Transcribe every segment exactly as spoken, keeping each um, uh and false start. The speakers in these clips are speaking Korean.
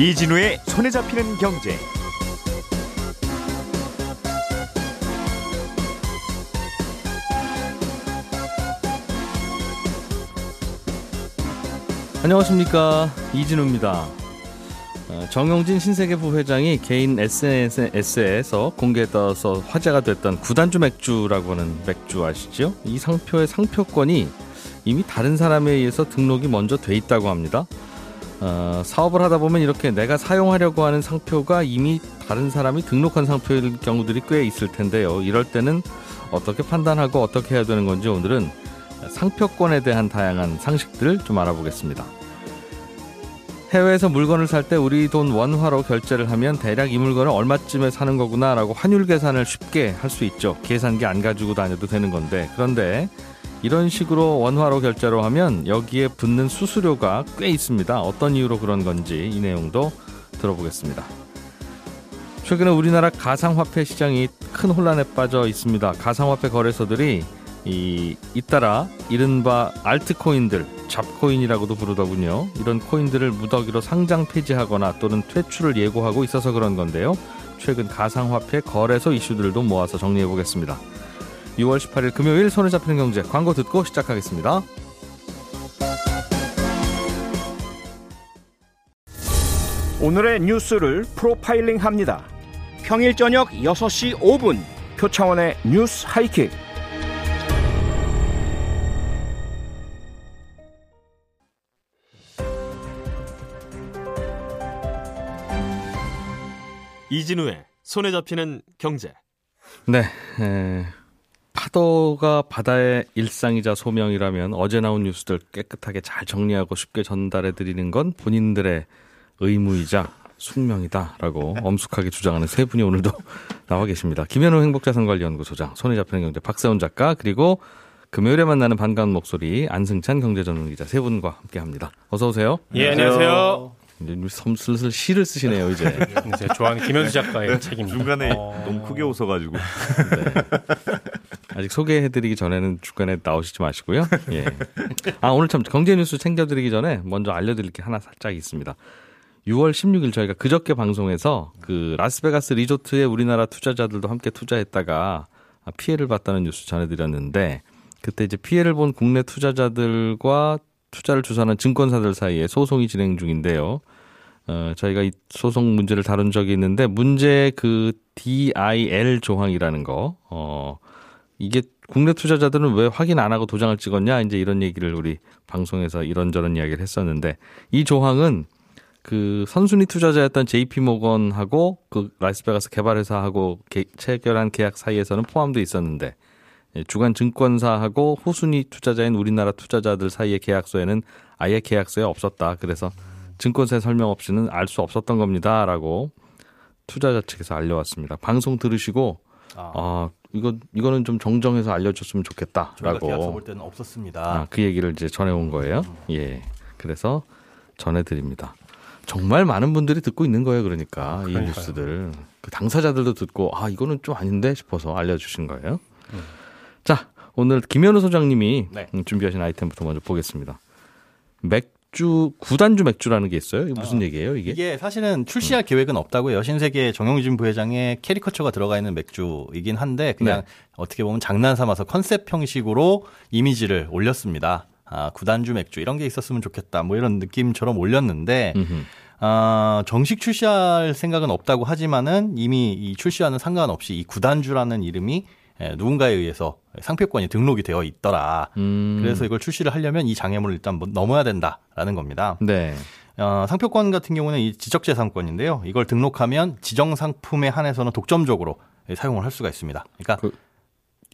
이진우의 손에 잡히는 경제. 안녕하십니까, 이진우입니다. 정용진 신세계 부회장이 개인 에스엔에스에서 공개해서 화제가 됐던 구단주 맥주라고 하는 맥주 아시죠? 이 상표의 상표권이 이미 다른 사람에 의해서 등록이 먼저 돼 있다고 합니다. 어, 사업을 하다 보면 이렇게 내가 사용하려고 하는 상표가 이미 다른 사람이 등록한 상표일 경우들이 꽤 있을 텐데요. 이럴 때는 어떻게 판단하고 어떻게 해야 되는 건지 오늘은 상표권에 대한 다양한 상식들을 좀 알아보겠습니다. 해외에서 물건을 살 때 우리 돈 원화로 결제를 하면 대략 이 물건을 얼마쯤에 사는 거구나 라고 환율 계산을 쉽게 할 수 있죠. 계산기 안 가지고 다녀도 되는 건데, 그런데 이런 식으로 원화로 결제로 하면 여기에 붙는 수수료가 꽤 있습니다. 어떤 이유로 그런 건지 이 내용도 들어보겠습니다. 최근에 우리나라 가상화폐 시장이 큰 혼란에 빠져 있습니다. 가상화폐 거래소들이 이, 잇따라 이른바 알트코인들, 잡코인이라고도 부르더군요. 이런 코인들을 무더기로 상장 폐지하거나 또는 퇴출을 예고하고 있어서 그런 건데요. 최근 가상화폐 거래소 이슈들도 모아서 정리해보겠습니다. 유월 십팔일 금요일 손에 잡히는 경제, 광고 듣고 시작하겠습니다. 오늘의 뉴스를 프로파일링합니다. 평일 저녁 여섯 시 오 분 표창원의 뉴스 하이킥. 이진우의 손에 잡히는 경제. 네, 에... 파도가 바다의 일상이자 소명이라면 어제 나온 뉴스들 깨끗하게 잘 정리하고 쉽게 전달해드리는 건 본인들의 의무이자 숙명이다라고 엄숙하게 주장하는 세 분이 오늘도 나와 계십니다. 김현우 행복자산관리연구소장, 손에 잡히는 경제 박세훈 작가, 그리고 금요일에 만나는 반가운 목소리 안승찬 경제전문기자 세 분과 함께합니다. 어서 오세요. 예, 안녕하세요. 이제 슬슬 시를 쓰시네요, 이제. 이제 좋아하는 김현수 작가의 책입니다. 중간에 어... 너무 크게 웃어가지고. 네. 아직 소개해드리기 전에는 중간에 나오시지 마시고요. 예. 아, 오늘 참 경제뉴스 챙겨드리기 전에 먼저 알려드릴 게 하나 살짝 있습니다. 유월 십육일 저희가 그저께 방송에서 그 라스베가스 리조트에 우리나라 투자자들도 함께 투자했다가 피해를 봤다는 뉴스 전해드렸는데, 그때 이제 피해를 본 국내 투자자들과 투자를 주선한 증권사들 사이에 소송이 진행 중인데요. 어, 저희가 이 소송 문제를 다룬 적이 있는데, 문제 그 딜 조항이라는 거, 어, 이게 국내 투자자들은 왜 확인 안 하고 도장을 찍었냐, 이제 이런 얘기를 우리 방송에서 이런저런 이야기를 했었는데, 이 조항은 그 선순위 투자자였던 제이피모건하고 그 라스베가스 개발회사하고 개, 체결한 계약 사이에서는 포함돼 있었는데, 주간 증권사하고 후순위 투자자인 우리나라 투자자들 사이의 계약서에는 아예 계약서에 없었다. 그래서 증권사의 설명 없이는 알 수 없었던 겁니다라고 투자자 측에서 알려왔습니다. 방송 들으시고 아, 어, 이거 이거는 좀 정정해서 알려줬으면 좋겠다라고. 계약서 볼 때는 없었습니다. 아, 그 얘기를 이제 전해온 거예요. 예, 그래서 전해드립니다. 정말 많은 분들이 듣고 있는 거예요, 그러니까. 그러니까요. 이 뉴스들 그 당사자들도 듣고 아 이거는 좀 아닌데 싶어서 알려주신 거예요. 음. 자, 오늘 김현우 소장님이 네. 준비하신 아이템부터 먼저 보겠습니다. 맥주, 구단주 맥주라는 게 있어요? 이게 무슨 어, 얘기예요, 이게? 이게 사실은 출시할 음. 계획은 없다고요. 신세계 정용진 부회장의 캐리커처가 들어가 있는 맥주이긴 한데 그냥 네. 어떻게 보면 장난 삼아서 컨셉 형식으로 이미지를 올렸습니다. 아, 구단주 맥주 이런 게 있었으면 좋겠다. 뭐 이런 느낌처럼 올렸는데 음흠. 어, 정식 출시할 생각은 없다고 하지만은 이미 이 출시와는 상관없이 이 구단주라는 이름이 예, 누군가에 의해서 상표권이 등록이 되어 있더라. 음. 그래서 이걸 출시를 하려면 이 장애물을 일단 넘어야 된다라는 겁니다. 네. 어, 상표권 같은 경우는 이 지적재산권인데요. 이걸 등록하면 지정 상품에 한해서는 독점적으로 사용을 할 수가 있습니다. 그러니까 그,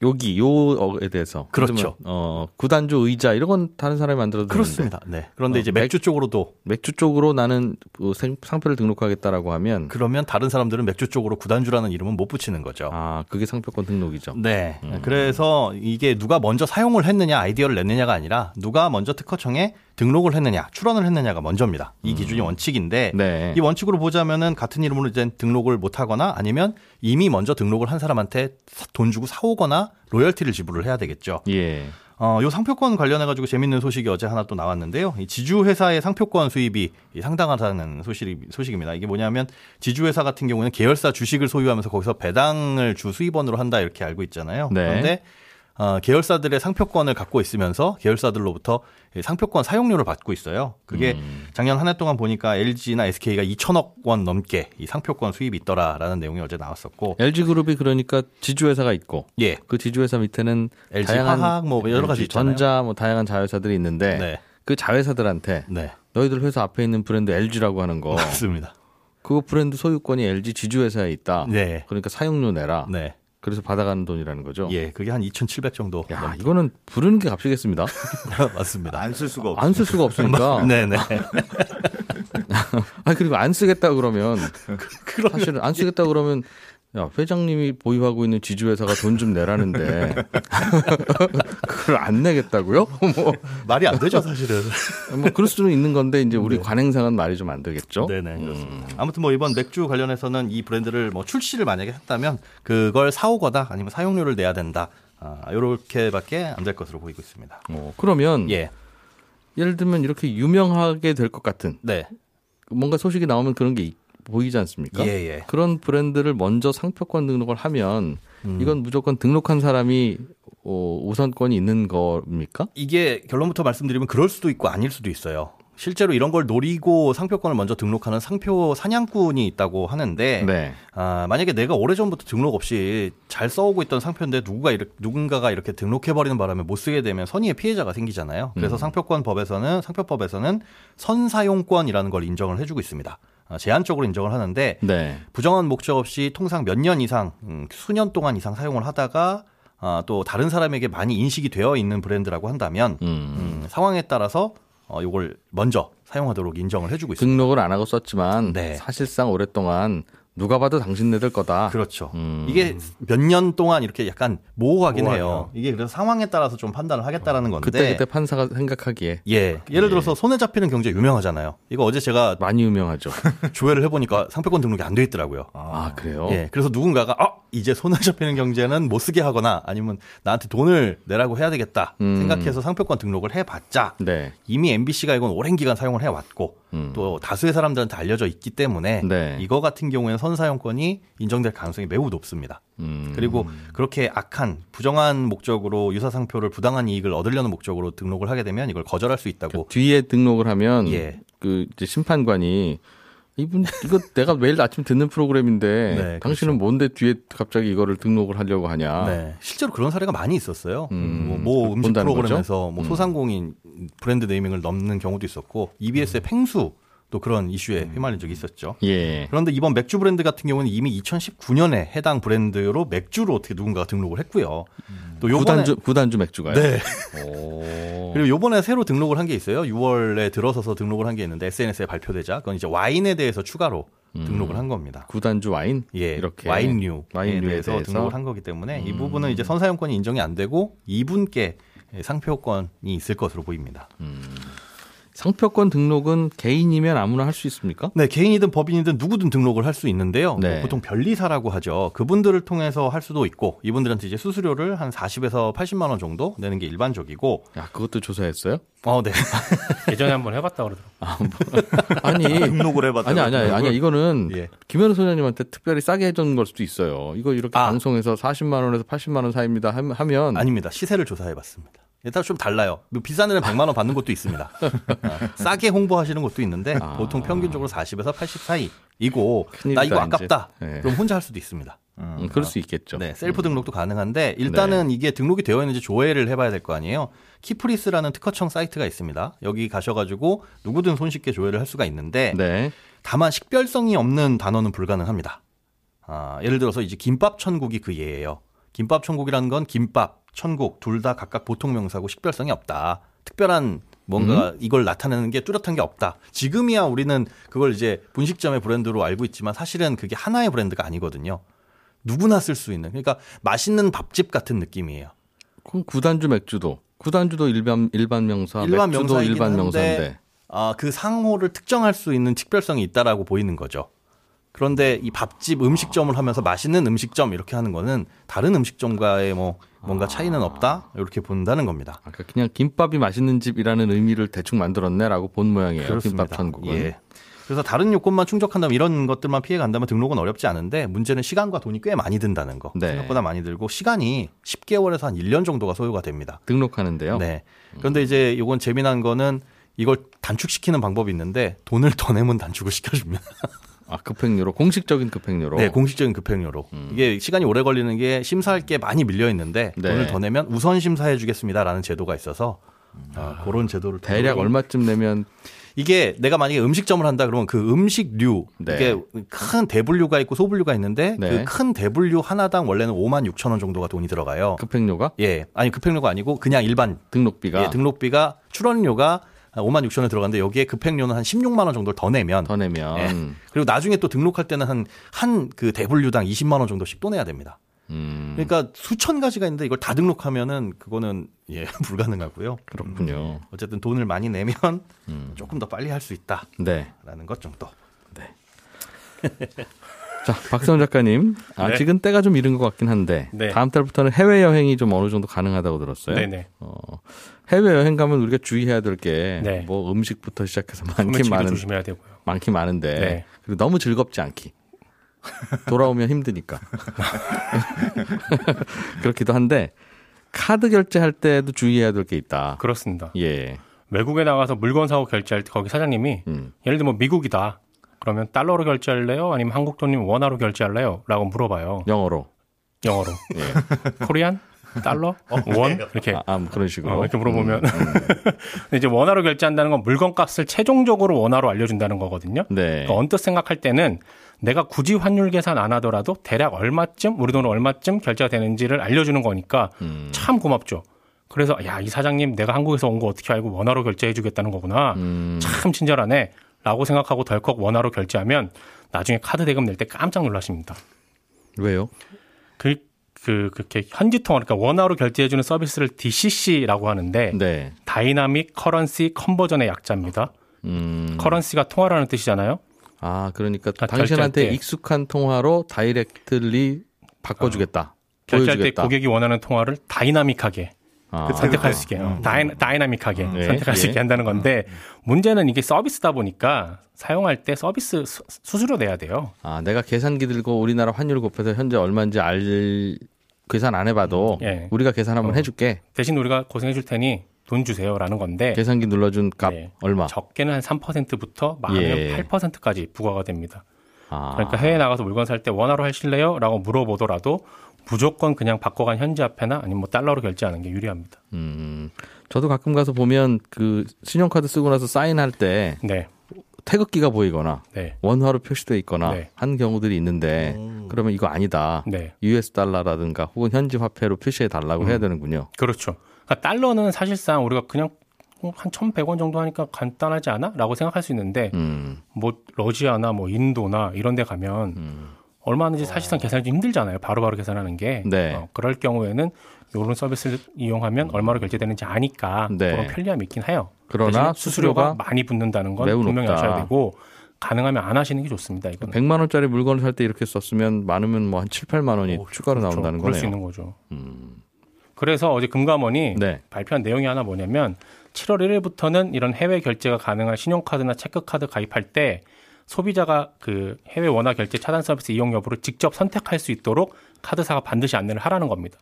여기 요에 대해서 그렇죠. 어, 구단주 의자 이런 건 다른 사람이 만들어도 그렇습니다. 되는데. 네. 그런데 어, 이제 맥주 맥, 쪽으로도 맥주 쪽으로 나는 그 상표를 등록하겠다라고 하면 그러면 다른 사람들은 맥주 쪽으로 구단주라는 이름은 못 붙이는 거죠. 아, 그게 상표권 등록이죠. 네. 음. 그래서 이게 누가 먼저 사용을 했느냐, 아이디어를 냈느냐가 아니라 누가 먼저 특허청에 등록을 했느냐, 출원을 했느냐가 먼저입니다. 이 기준이 음. 원칙인데 네. 이 원칙으로 보자면은 같은 이름으로 이제 등록을 못하거나 아니면 이미 먼저 등록을 한 사람한테 돈 주고 사오거나 로열티를 지불을 해야 되겠죠. 예. 어, 요 상표권 관련해가지고 재밌는 소식이 어제 하나 또 나왔는데요. 이 지주회사의 상표권 수입이 상당하다는 소식, 소식입니다. 이게 뭐냐면 지주회사 같은 경우는 계열사 주식을 소유하면서 거기서 배당을 주 수입원으로 한다 이렇게 알고 있잖아요. 네. 그런데 어, 계열사들의 상표권을 갖고 있으면서 계열사들로부터 상표권 사용료를 받고 있어요. 그게 음. 작년 한 해 동안 보니까 엘지나 에스케이가 이천억 원 넘게 이 상표권 수입이 있더라라는 내용이 어제 나왔었고, 엘지그룹이 그러니까 지주회사가 있고, 예, 그 지주회사 밑에는 엘지화학 뭐 여러 가지 있잖아요. 전자 뭐 다양한 자회사들이 있는데, 네, 그 자회사들한테, 네, 너희들 회사 앞에 있는 브랜드 엘지라고 하는 거 맞습니다. 그 브랜드 소유권이 엘지 지주회사에 있다. 네. 그러니까 사용료 내라. 네. 그래서 받아가는 돈이라는 거죠. 예, 그게 한 이천칠백 정도. 야, 넘게. 이거는 부르는 게 값이겠습니다. 맞습니다. 안 쓸 수가 없. 안 쓸 수가 없으니까. 네네. 아 그리고 안 쓰겠다 그러면, 그러면 사실은 안 쓰겠다 그러면, 야, 회장님이 보유하고 있는 지주회사가 돈 좀 내라는데 그걸 안 내겠다고요? 뭐 말이 안 되죠 사실은. 뭐 그럴 수는 있는 건데 이제 우리 네. 관행상은 말이 좀 안 되겠죠. 네네 그렇습니다. 음. 아무튼 뭐 이번 맥주 관련해서는 이 브랜드를 뭐 출시를 만약에 했다면 그걸 사오거나 아니면 사용료를 내야 된다. 아, 이렇게밖에 안 될 것으로 보이고 있습니다. 어, 그러면 예. 예를 들면 이렇게 유명하게 될 것 같은. 네. 뭔가 소식이 나오면 그런 게 있. 보이지 않습니까? 예, 예. 그런 브랜드를 먼저 상표권 등록을 하면 음. 이건 무조건 등록한 사람이 어, 우선권이 있는 겁니까? 이게 결론부터 말씀드리면 그럴 수도 있고 아닐 수도 있어요. 실제로 이런 걸 노리고 상표권을 먼저 등록하는 상표 사냥꾼이 있다고 하는데 네. 아, 만약에 내가 오래전부터 등록 없이 잘 써오고 있던 상표인데 누군가 이렇게, 누군가가 이렇게 등록해버리는 바람에 못 쓰게 되면 선의의 피해자가 생기잖아요. 그래서 음. 상표권법에서는 상표법에서는 선사용권이라는 걸 인정을 해주고 있습니다. 제한적으로 인정을 하는데 네. 부정한 목적 없이 통상 몇 년 이상 음, 수년 동안 이상 사용을 하다가 어, 또 다른 사람에게 많이 인식이 되어 있는 브랜드라고 한다면 음. 음, 상황에 따라서 어, 이걸 먼저 사용하도록 인정을 해주고 있습니다. 등록을 안 하고 썼지만 네. 사실상 오랫동안 누가 봐도 당신네들 거다. 그렇죠. 음. 이게 몇 년 동안 이렇게 약간 모호하긴 모호하네요. 해요. 이게 그래서 상황에 따라서 좀 판단을 하겠다라는 건데. 그때 그때 판사가 생각하기에. 예. 예를 들어서 예. 손에 잡히는 경제 유명하잖아요. 이거 어제 제가 많이 유명하죠. 조회를 해보니까 상표권 등록이 안 돼 있더라고요. 아, 아 그래요? 예. 그래서 누군가가 어, 이제 손에 잡히는 경제는 못 쓰게 하거나 아니면 나한테 돈을 내라고 해야 되겠다 음. 생각해서 상표권 등록을 해봤자 네. 이미 엠비씨가 이건 오랜 기간 사용을 해왔고 음. 또 다수의 사람들한테 알려져 있기 때문에 네. 이거 같은 경우에는 선사용권이 인정될 가능성이 매우 높습니다. 음. 그리고 그렇게 악한 부정한 목적으로 유사상표를 부당한 이익을 얻으려는 목적으로 등록을 하게 되면 이걸 거절할 수 있다고. 그러니까 뒤에 등록을 하면 예. 그 이제 심판관이 이분 이거 내가 매일 아침 듣는 프로그램인데 네, 당신은 그렇죠. 뭔데 뒤에 갑자기 이거를 등록을 하려고 하냐. 네, 실제로 그런 사례가 많이 있었어요. 음, 뭐, 뭐 음식 프로그램에서 뭐 소상공인 음. 브랜드 네이밍을 넘는 경우도 있었고 이비에스의 음. 펭수 또 그런 이슈에 휘말린 적이 있었죠. 예. 그런데 이번 맥주 브랜드 같은 경우는 이미 이천십구 년에 해당 브랜드로 맥주로 어떻게 누군가가 등록을 했고요. 음. 또 요번에 구단주, 구단주 맥주가요? 네. 오. 그리고 요번에 새로 등록을 한 게 있어요. 유월에 들어서서 등록을 한 게 있는데 에스엔에스에 발표되자 그건 이제 와인에 대해서 추가로 음. 등록을 한 겁니다. 구단주 와인? 예. 이렇게. 와인류에, 와인류에 대해서, 대해서 등록을 한 거기 때문에 음. 이 부분은 이제 선사용권이 인정이 안 되고 이분께 상표권이 있을 것으로 보입니다. 음. 상표권 등록은 개인이면 아무나 할 수 있습니까? 네, 개인이든 법인이든 누구든 등록을 할 수 있는데요. 네. 뭐 보통 변리사라고 하죠. 그분들을 통해서 할 수도 있고 이분들한테 이제 수수료를 한 사십에서 팔십만 원 정도 내는 게 일반적이고. 야, 그것도 조사했어요? 어, 네. 예전에 한번 해봤다 그러더라고요. 아, 뭐. 아니 등록을 해봤다. 아니 아니 아니 이거는 예. 김현우 소장님한테 특별히 싸게 해준 걸 수도 있어요. 이거 이렇게 아. 방송에서 사십만 원에서 팔십만 원 사이입니다 하면. 아닙니다. 시세를 조사해봤습니다. 일단 좀 달라요. 비싼 애는 백만 원 받는 것도 있습니다. 싸게 홍보하시는 것도 있는데 아. 보통 평균적으로 사십에서 팔십 사이이고 그러니까 나 이거 아깝다. 네. 그럼 혼자 할 수도 있습니다. 음, 그럴 그러니까. 수 있겠죠. 네, 셀프 등록도 가능한데 일단은 네. 이게 등록이 되어 있는지 조회를 해봐야 될 거 아니에요. 키프리스라는 특허청 사이트가 있습니다. 여기 가셔가지고 누구든 손쉽게 조회를 할 수가 있는데 네. 다만 식별성이 없는 단어는 불가능합니다. 아, 예를 들어서 이제 김밥 천국이 그 예예요. 김밥 천국이라는 건 김밥 천국 둘 다 각각 보통 명사고 식별성이 없다. 특별한 뭔가 음? 이걸 나타내는 게 뚜렷한 게 없다. 지금이야 우리는 그걸 이제 분식점의 브랜드로 알고 있지만 사실은 그게 하나의 브랜드가 아니거든요. 누구나 쓸 수 있는. 그러니까 맛있는 밥집 같은 느낌이에요. 그럼 구단주 맥주도. 구단주도 일반, 일반 명사, 일반 맥주도 일반 명사인데. 아, 그 상호를 특정할 수 있는 식별성이 있다라고 보이는 거죠. 그런데 이 밥집 음식점을 하면서 맛있는 음식점 이렇게 하는 거는 다른 음식점과의 뭐 뭔가 차이는 없다 이렇게 본다는 겁니다. 아까 그냥 김밥이 맛있는 집이라는 의미를 대충 만들었네라고 본 모양이에요. 그렇습니다. 김밥 천국은. 예. 그래서 다른 요건만 충족한다면 이런 것들만 피해 간다면 등록은 어렵지 않은데 문제는 시간과 돈이 꽤 많이 든다는 거. 네. 생각보다 많이 들고 시간이 십 개월에서 한 일 년 정도가 소요가 됩니다. 등록하는데요. 네. 그런데 이제 이건 재미난 거는 이걸 단축시키는 방법이 있는데 돈을 더 내면 단축을 시켜줍니다. 아, 급행료로, 공식적인 급행료로. 네, 공식적인 급행료로. 음. 이게 시간이 오래 걸리는 게 심사할 게 많이 밀려 있는데 네. 돈을 더 내면 우선 심사해 주겠습니다라는 제도가 있어서 아, 아, 그런 제도를 대략 얼마쯤 내면 이게 내가 만약에 음식점을 한다 그러면 그 음식류 네. 이게 큰 대분류가 있고 소분류가 있는데 네. 그 큰 대분류 하나당 원래는 오만 육천 원 정도가 돈이 들어가요. 급행료가? 예, 아니 급행료가 아니고 그냥 일반 등록비가 예, 등록비가 출원료가 오만 육천 원에 들어가는데 여기에 급행료는 한 십육만 원 정도를 더 내면. 더 내면. 예. 그리고 나중에 또 등록할 때는 한, 한 그 대분류당 이십만 원 정도씩 또 내야 됩니다. 음. 그러니까 수천 가지가 있는데 이걸 다 등록하면은 그거는 예, 불가능하고요. 그렇군요. 음. 어쨌든 돈을 많이 내면 음. 조금 더 빨리 할 수 있다. 네. 라는 것 정도. 네. 자, 박세훈 작가님. 아, 네. 지금 때가 좀 이른 것 같긴 한데 네. 다음 달부터는 해외여행이 좀 어느 정도 가능하다고 들었어요. 네네. 어, 해외여행 가면 우리가 주의해야 될 게 뭐 네. 음식부터 시작해서 많긴, 많은, 조심해야 되고요. 많긴 많은데 네. 그리고 너무 즐겁지 않기. 돌아오면 힘드니까. 그렇기도 한데 카드 결제할 때도 주의해야 될 게 있다. 그렇습니다. 예. 외국에 나가서 물건 사고 결제할 때 거기 사장님이 음. 예를 들면 미국이다. 그러면 달러로 결제할래요? 아니면 한국 돈이면 원화로 결제할래요? 라고 물어봐요. 영어로. 영어로. 예. 코리안? 달러? 어, 원? 이렇게. 아, 아, 그런 식으로. 어, 이렇게 물어보면. 음, 음. 근데 이제 원화로 결제한다는 건 물건 값을 최종적으로 원화로 알려준다는 거거든요. 네. 그러니까 언뜻 생각할 때는 내가 굳이 환율 계산 안 하더라도 대략 얼마쯤, 우리 돈은 얼마쯤 결제가 되는지를 알려주는 거니까 음. 참 고맙죠. 그래서 야, 이 사장님 내가 한국에서 온 거 어떻게 알고 원화로 결제해 주겠다는 거구나. 음. 참 친절하네. 라고 생각하고 덜컥 원화로 결제하면 나중에 카드 대금 낼 때 깜짝 놀라십니다. 왜요? 그, 그, 그렇게 현지통화, 그러니까 원화로 결제해주는 서비스를 디씨씨라고 하는데 네. 다이나믹 커런시 컨버전의 약자입니다. 음. 커런시가 통화라는 뜻이잖아요. 아, 그러니까, 그러니까 당신한테 익숙한 통화로 다이렉트리 바꿔주겠다. 어, 결제할 보여주겠다. 때 고객이 원하는 통화를 다이나믹하게. 아, 선택할 수 있게, 음. 다이, 다이나믹하게 음. 선택할 예. 수 있게 한다는 건데 문제는 이게 서비스다 보니까 사용할 때 서비스 수, 수수료 내야 돼요. 아, 내가 계산기 들고 우리나라 환율 곱해서 현재 얼마인지 알 계산 안 해봐도 예. 우리가 계산 한번 어, 해줄게. 대신 우리가 고생해줄 테니 돈 주세요라는 건데 계산기 눌러준 값 예. 얼마? 적게는 한 삼 퍼센트부터 많으면 예. 팔 퍼센트까지 부과가 됩니다. 아. 그러니까 해외 나가서 물건 살 때 원화로 하실래요? 라고 물어보더라도 무조건 그냥 바꿔간 현지 화폐나 아니면 뭐 달러로 결제하는 게 유리합니다. 음, 저도 가끔 가서 보면 그 신용카드 쓰고 나서 사인할 때 네. 태극기가 보이거나 네. 원화로 표시되어 있거나 네. 한 경우들이 있는데 오. 그러면 이거 아니다. 네. 유에스 달러라든가 혹은 현지 화폐로 표시해 달라고 음. 해야 되는군요. 그렇죠. 그러니까 달러는 사실상 우리가 그냥 한 천백 원 정도 하니까 간단하지 않아? 라고 생각할 수 있는데 음. 뭐 러시아나 뭐 인도나 이런 데 가면 음. 얼마인지 사실상 계산이 좀 힘들잖아요. 바로바로 계산하는 게. 네. 어, 그럴 경우에는 이런 서비스를 이용하면 얼마로 결제되는지 아니까 네. 그런 편리함이 있긴 해요. 그러나 수수료가, 수수료가 많이 붙는다는 건 분명히 아셔야 되고 가능하면 안 하시는 게 좋습니다. 이건. 백만 원짜리 물건을 살 때 이렇게 썼으면 많으면 뭐 한 칠, 팔만 원이 오, 추가로 그렇죠. 나온다는 그럴 거네요. 그럴 수 있는 거죠. 음. 그래서 어제 금감원이 네. 발표한 내용이 하나 뭐냐면 칠월 일일부터는 이런 해외 결제가 가능한 신용카드나 체크카드 가입할 때 소비자가 그 해외 원화 결제 차단 서비스 이용 여부를 직접 선택할 수 있도록 카드사가 반드시 안내를 하라는 겁니다.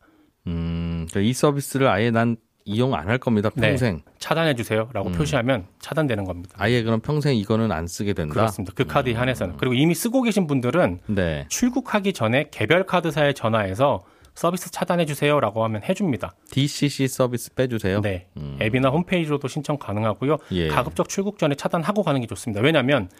음, 그러니까 이 서비스를 아예 난 이용 안 할 겁니다. 평생. 네, 차단해 주세요라고 음. 표시하면 차단되는 겁니다. 아예 그럼 평생 이거는 안 쓰게 된다. 그렇습니다. 그 카드에 음. 한해서는. 그리고 이미 쓰고 계신 분들은 네. 출국하기 전에 개별 카드사에 전화해서 서비스 차단해 주세요라고 하면 해줍니다. 디씨씨 서비스 빼주세요. 네, 음. 앱이나 홈페이지로도 신청 가능하고요. 예. 가급적 출국 전에 차단하고 가는 게 좋습니다. 왜냐하면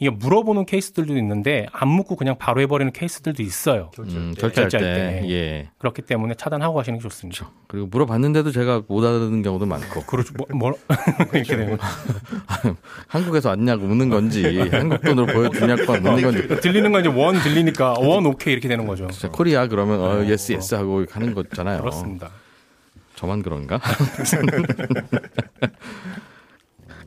이게 물어보는 케이스들도 있는데 안 묻고 그냥 바로 해버리는 케이스들도 있어요. 음, 결제할, 결제할 때. 때. 예. 그렇기 때문에 차단하고 하시는 게 좋습니다. 그렇죠. 그리고 물어봤는데도 제가 못 알아듣는 경우도 많고. 그렇죠. 뭐, 뭐 이렇게 되면 한국에서 왔냐고 묻는 건지 한국 돈으로 보여주냐고 묻는 건지. 들리는 건 이제 원 들리니까 원 오케이 이렇게 되는 거죠. 그렇죠. 코리아 그러면 어, 예스 예스 하고 하는 거잖아요. 그렇습니다. 저만 그런가?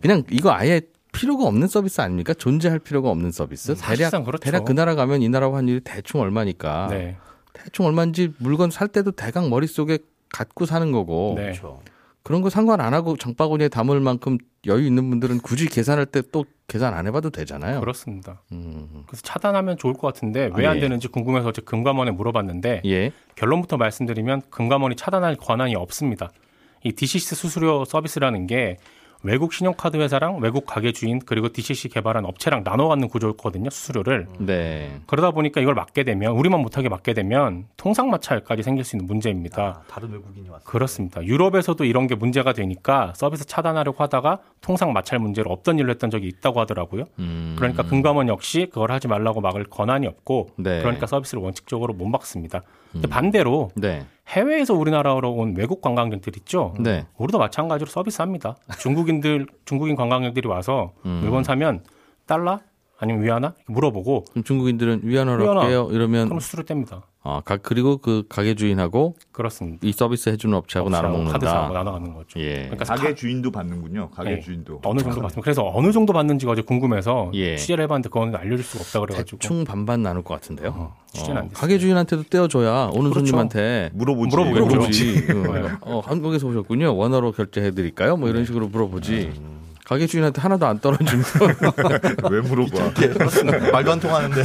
그냥 이거 아예 필요가 없는 서비스 아닙니까? 존재할 필요가 없는 서비스. 음, 대략 그렇죠. 대략 그 나라 가면 이 나라 환율이 대충 얼마니까. 네. 대충 얼마인지 물건 살 때도 대강 머릿속에 갖고 사는 거고. 네. 그렇죠. 그런 거 상관 안 하고 장바구니에 담을 만큼 여유 있는 분들은 굳이 계산할 때 또 계산 안 해봐도 되잖아요. 그렇습니다. 음. 그래서 차단하면 좋을 것 같은데 왜 안 아, 예. 되는지 궁금해서 어제 금감원에 물어봤는데 예. 결론부터 말씀드리면 금감원이 차단할 권한이 없습니다. 이 디씨씨 수수료 서비스라는 게 외국 신용카드 회사랑 외국 가게 주인 그리고 디씨씨 개발한 업체랑 나눠 갖는 구조였거든요. 수수료를. 네. 그러다 보니까 이걸 막게 되면 우리만 못하게 막게 되면 통상 마찰까지 생길 수 있는 문제입니다. 아, 다른 외국인이 왔어요. 그렇습니다. 유럽에서도 이런 게 문제가 되니까 서비스 차단하려고 하다가 통상 마찰 문제로 없던 일로 했던 적이 있다고 하더라고요. 음. 그러니까 금감원 역시 그걸 하지 말라고 막을 권한이 없고 네. 그러니까 서비스를 원칙적으로 못 막습니다. 음. 반대로 네. 해외에서 우리나라로 온 외국 관광객들 있죠. 네. 우리도 마찬가지로 서비스합니다. 중국인들 중국인 관광객들이 와서 음. 물건 사면 달러 아니면 위안화 물어보고 중국인들은 위안화로 할게요. 이러면 그럼 수수료 뗍니다. 아, 가, 그리고 그 가게 주인하고 그렇습니다. 이 서비스 해주는 업체하고 나눠 먹는다. 카드사하고 나눠 갖는 거죠. 예. 그러니까 가게 가, 주인도 받는군요. 가게 네. 주인도 어느 정도 받습니다. 그래서 어느 정도 받는지가 어제 궁금해서 예. 취재를 해봤는데 그건 알려줄 수가 없다 그래가지고 대충 반반 나눌 것 같은데요. 어, 취재는 어, 안 됐어요. 가게 주인한테도 떼어줘야 오는 그렇죠. 손님한테 물어보지. 물어보지. 물어보지. 어, 한국에서 오셨군요. 원화로 결제해드릴까요? 뭐 이런 네. 식으로 물어보지. 음. 가게 주인한테 하나도 안 떨어지면서 왜 물어봐? 말도 안 통하는데.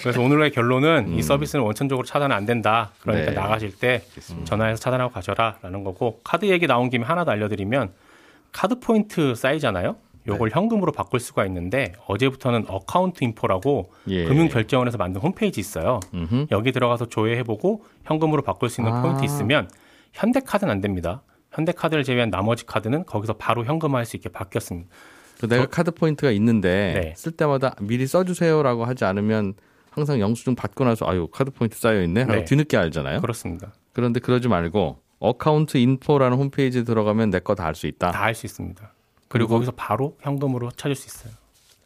그래서 오늘의 결론은 음. 이 서비스는 원천적으로 차단 안 된다. 그러니까 네. 나가실 때 음. 전화해서 차단하고 가셔라라는 거고 카드 얘기 나온 김에 하나 더 알려드리면 카드 포인트 쌓이잖아요. 요걸 네. 현금으로 바꿀 수가 있는데 어제부터는 어카운트 인포라고 예. 금융결제원에서 만든 홈페이지 있어요. 음흠. 여기 들어가서 조회해보고 현금으로 바꿀 수 있는 아. 포인트 있으면 현대카드는 안 됩니다. 현대카드를 제외한 나머지 카드는 거기서 바로 현금화할 수 있게 바뀌었습니다. 내가 저, 카드 포인트가 있는데 네. 쓸 때마다 미리 써주세요라고 하지 않으면 항상 영수증 받고 나서 아유 카드 포인트 쌓여있네 하고 네. 뒤늦게 알잖아요. 그렇습니다. 그런데 그러지 말고 어카운트 인포라는 홈페이지에 들어가면 내 거 다 알 수 있다. 다 알 수 있습니다. 그리고 거기서 바로 현금으로 찾을 수 있어요.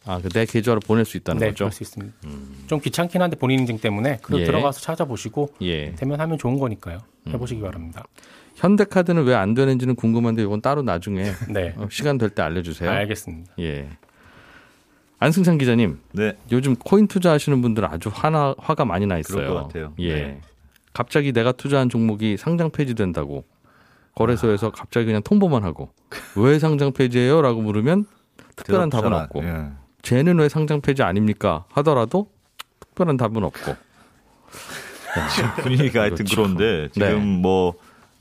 아, 그 내 계좌로 보낼 수 있다는 네, 거죠? 네, 그럴 수 있습니다. 음. 좀 귀찮긴 한데 본인 인증 때문에 그래도 예. 들어가서 찾아보시고 예. 되면 하면 좋은 거니까요. 해보시기 음. 바랍니다. 현대카드는 왜 안 되는지는 궁금한데 이건 따로 나중에 네. 시간 될 때 알려주세요. 알겠습니다. 예, 안승찬 기자님, 네. 요즘 코인 투자하시는 분들 아주 화나, 화가 많이 나 있어요. 그럴 것 같아요. 예, 네. 갑자기 내가 투자한 종목이 상장 폐지된다고 거래소에서 아. 갑자기 그냥 통보만 하고 왜 상장 폐지예요? 라고 물으면 특별한 대답잖아. 답은 없고 예. 쟤는 왜 상장 폐지 아닙니까? 하더라도 특별한 답은 없고 분위기가 하여튼 그런데 지금 네. 뭐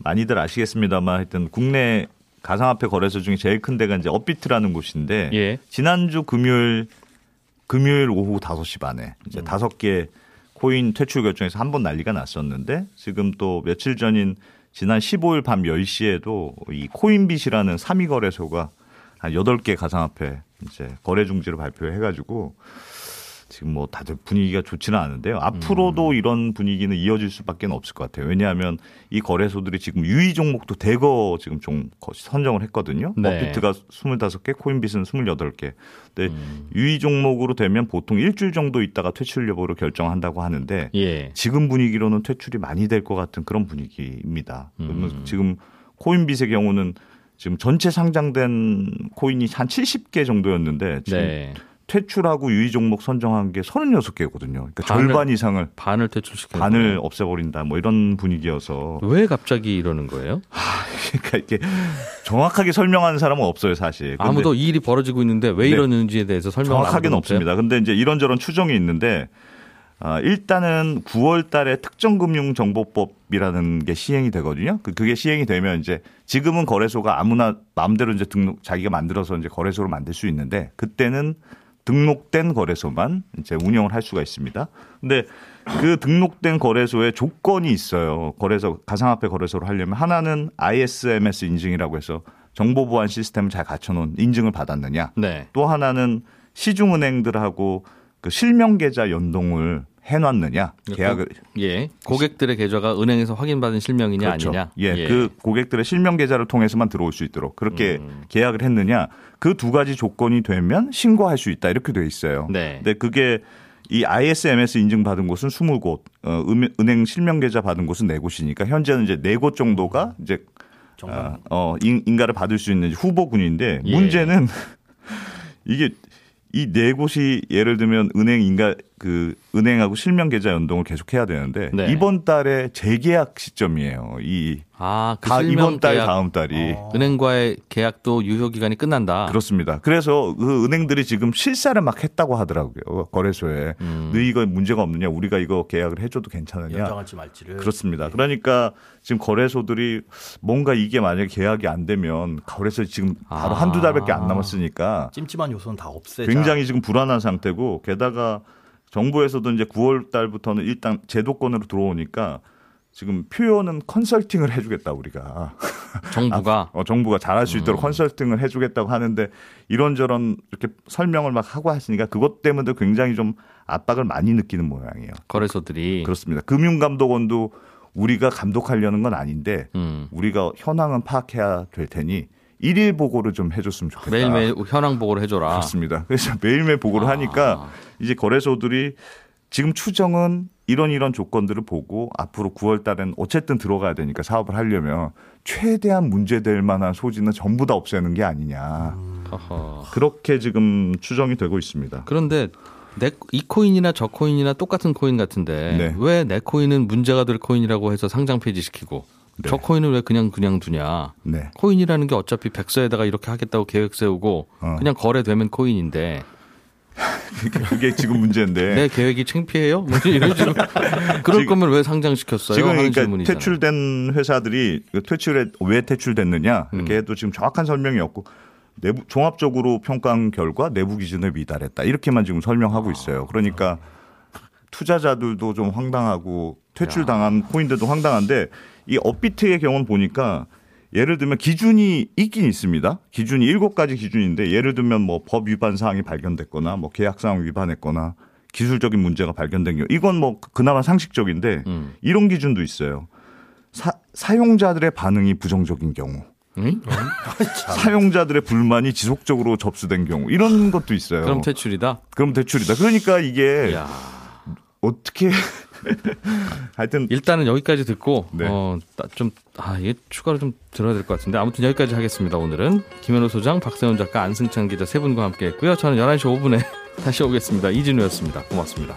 많이들 아시겠습니다만 하여튼 국내 가상화폐 거래소 중에 제일 큰 데가 이제 업비트라는 곳인데 예. 지난주 금요일 금요일 오후 다섯 시 반에 이제 음. 다섯 개 코인 퇴출 결정에서 한 번 난리가 났었는데 지금 또 며칠 전인 지난 십오일 밤 열 시에도 이 코인빗이라는 삼 위 거래소가 한 여덟 개 가상화폐 이제 거래 중지를 발표해 가지고 지금 뭐 다들 분위기가 좋지는 않은데요. 앞으로도 음. 이런 분위기는 이어질 수밖에 없을 것 같아요. 왜냐하면 이 거래소들이 지금 유의 종목도 대거 지금 좀 선정을 했거든요. 네. 업비트가 스물다섯 개, 코인빗은 스물여덟 개. 근데 음. 유의 종목으로 되면 보통 일주일 정도 있다가 퇴출 여부를 결정한다고 하는데 예. 지금 분위기로는 퇴출이 많이 될 것 같은 그런 분위기입니다. 음. 지금 코인빗의 경우는 지금 전체 상장된 코인이 한 칠십 개 정도였는데 지금 네. 퇴출하고 유의 종목 선정한 게 서른여섯 개거든요. 그러니까 반을, 절반 이상을 반을 퇴출시키고 반을 없애버린다. 뭐 이런 분위기여서 왜 갑자기 이러는 거예요? 하, 그러니까 이게 정확하게 설명하는 사람은 없어요, 사실. 근데, 아무도 이 일이 벌어지고 있는데 왜 이러는지에 대해서 설명 정확하게는 없습니다. 근데 이제 이런저런 추정이 있는데 아, 일단은 구월 달에 특정금융정보법이라는 게 시행이 되거든요. 그게 시행이 되면 이제 지금은 거래소가 아무나 마음대로 이제 등록 자기가 만들어서 이제 거래소를 만들 수 있는데 그때는 등록된 거래소만 이제 운영을 할 수가 있습니다. 근데 그 등록된 거래소에 조건이 있어요. 거래소, 가상화폐 거래소를 하려면 하나는 아이에스엠에스 인증이라고 해서 정보보안 시스템을 잘 갖춰놓은 인증을 받았느냐. 네. 또 하나는 시중은행들하고 그 실명계좌 연동을 해놨느냐. 계약을. 예. 고객들의 계좌가 은행에서 확인받은 실명이냐 그렇죠. 아니냐. 예. 예. 그 고객들의 실명 계좌를 통해서만 들어올 수 있도록 그렇게 음. 계약을 했느냐. 그 두 가지 조건이 되면 신고할 수 있다. 이렇게 돼 있어요. 네. 근데 그게 이 아이에스엠에스 인증받은 곳은 스무 곳, 어, 은행 실명 계좌 받은 곳은 네 곳이니까 현재는 이제 네 곳 정도가 이제 어, 어, 인가를 받을 수 있는 후보군인데 예. 문제는 이게 이 네 곳이 예를 들면 은행 인가 그 은행하고 실명 계좌 연동을 계속 해야 되는데 네. 이번 달에 재계약 시점이에요. 이 아, 그 다, 이번 달 계약, 다음 달이 어. 은행과의 계약도 유효 기간이 끝난다. 그렇습니다. 그래서 그 은행들이 지금 실사를 막 했다고 하더라고요. 거래소에. 음. 너 이거 문제가 없느냐? 우리가 이거 계약을 해줘도 괜찮느냐? 연장할지 말지를. 그렇습니다. 네. 그러니까 지금 거래소들이 뭔가 이게 만약에 계약이 안 되면 거래소 지금 바로 아. 한두 달밖에 안 남았으니까 찜찜한 요소는 다 없애자. 굉장히 지금 불안한 상태고 게다가 정부에서도 이제 구월 달부터는 일단 제도권으로 들어오니까 지금 표현은 컨설팅을 해주겠다 우리가 정부가 아, 어, 정부가 잘할 수 있도록 음. 컨설팅을 해주겠다고 하는데 이런저런 이렇게 설명을 막 하고 하시니까 그것 때문에도 굉장히 좀 압박을 많이 느끼는 모양이에요. 거래소들이 그렇습니다. 금융감독원도 우리가 감독하려는 건 아닌데 음. 우리가 현황은 파악해야 될 테니 일일 보고를 좀 해줬으면 좋겠다. 매일매일 현황 보고를 해줘라. 그렇습니다. 그래서 매일매일 보고를 아. 하니까 이제 거래소들이 지금 추정은 이런 이런 조건들을 보고 앞으로 구월 달엔 어쨌든 들어가야 되니까 사업을 하려면 최대한 문제될 만한 소지는 전부 다 없애는 게 아니냐. 음. 그렇게 지금 추정이 되고 있습니다. 그런데 내, 이 코인이나 저 코인이나 똑같은 코인 같은데 네. 왜 내 코인은 문제가 될 코인이라고 해서 상장 폐지시키고 네. 저 코인을 왜 그냥 그냥 두냐. 네. 코인이라는 게 어차피 백서에다가 이렇게 하겠다고 계획 세우고 어. 그냥 거래되면 코인인데. 그게 지금 문제인데. 내 계획이 창피해요? 그럴 지금, 거면 왜 상장시켰어요? 지금 그러니까 퇴출된 회사들이 퇴출에 왜 퇴출됐느냐 이렇게 음. 해도 지금 정확한 설명이 없고 내부 종합적으로 평가한 결과 내부 기준에 미달했다 이렇게만 지금 설명하고 있어요. 그러니까 투자자들도 좀 황당하고 퇴출당한 코인들도 황당한데 이 업비트의 경우는 보니까 예를 들면 기준이 있긴 있습니다. 기준이 일곱 가지 기준인데 예를 들면 뭐 법 위반 사항이 발견됐거나 뭐 계약 사항 위반했거나 기술적인 문제가 발견된 경우 이건 뭐 그나마 상식적인데 음. 이런 기준도 있어요. 사, 사용자들의 반응이 부정적인 경우. 응? 사용자들의 불만이 지속적으로 접수된 경우 이런 것도 있어요. 그럼 퇴출이다? 그럼 퇴출이다. 그러니까 이게 야. 어떻게 하여튼 일단은 여기까지 듣고 네. 어, 좀 아, 이게 추가로 좀 들어야 될 것 같은데 아무튼 여기까지 하겠습니다. 오늘은 김현우 소장, 박세훈 작가, 안승찬 기자 세 분과 함께했고요. 저는 열한 시 오 분에 다시 오겠습니다. 이진우였습니다. 고맙습니다.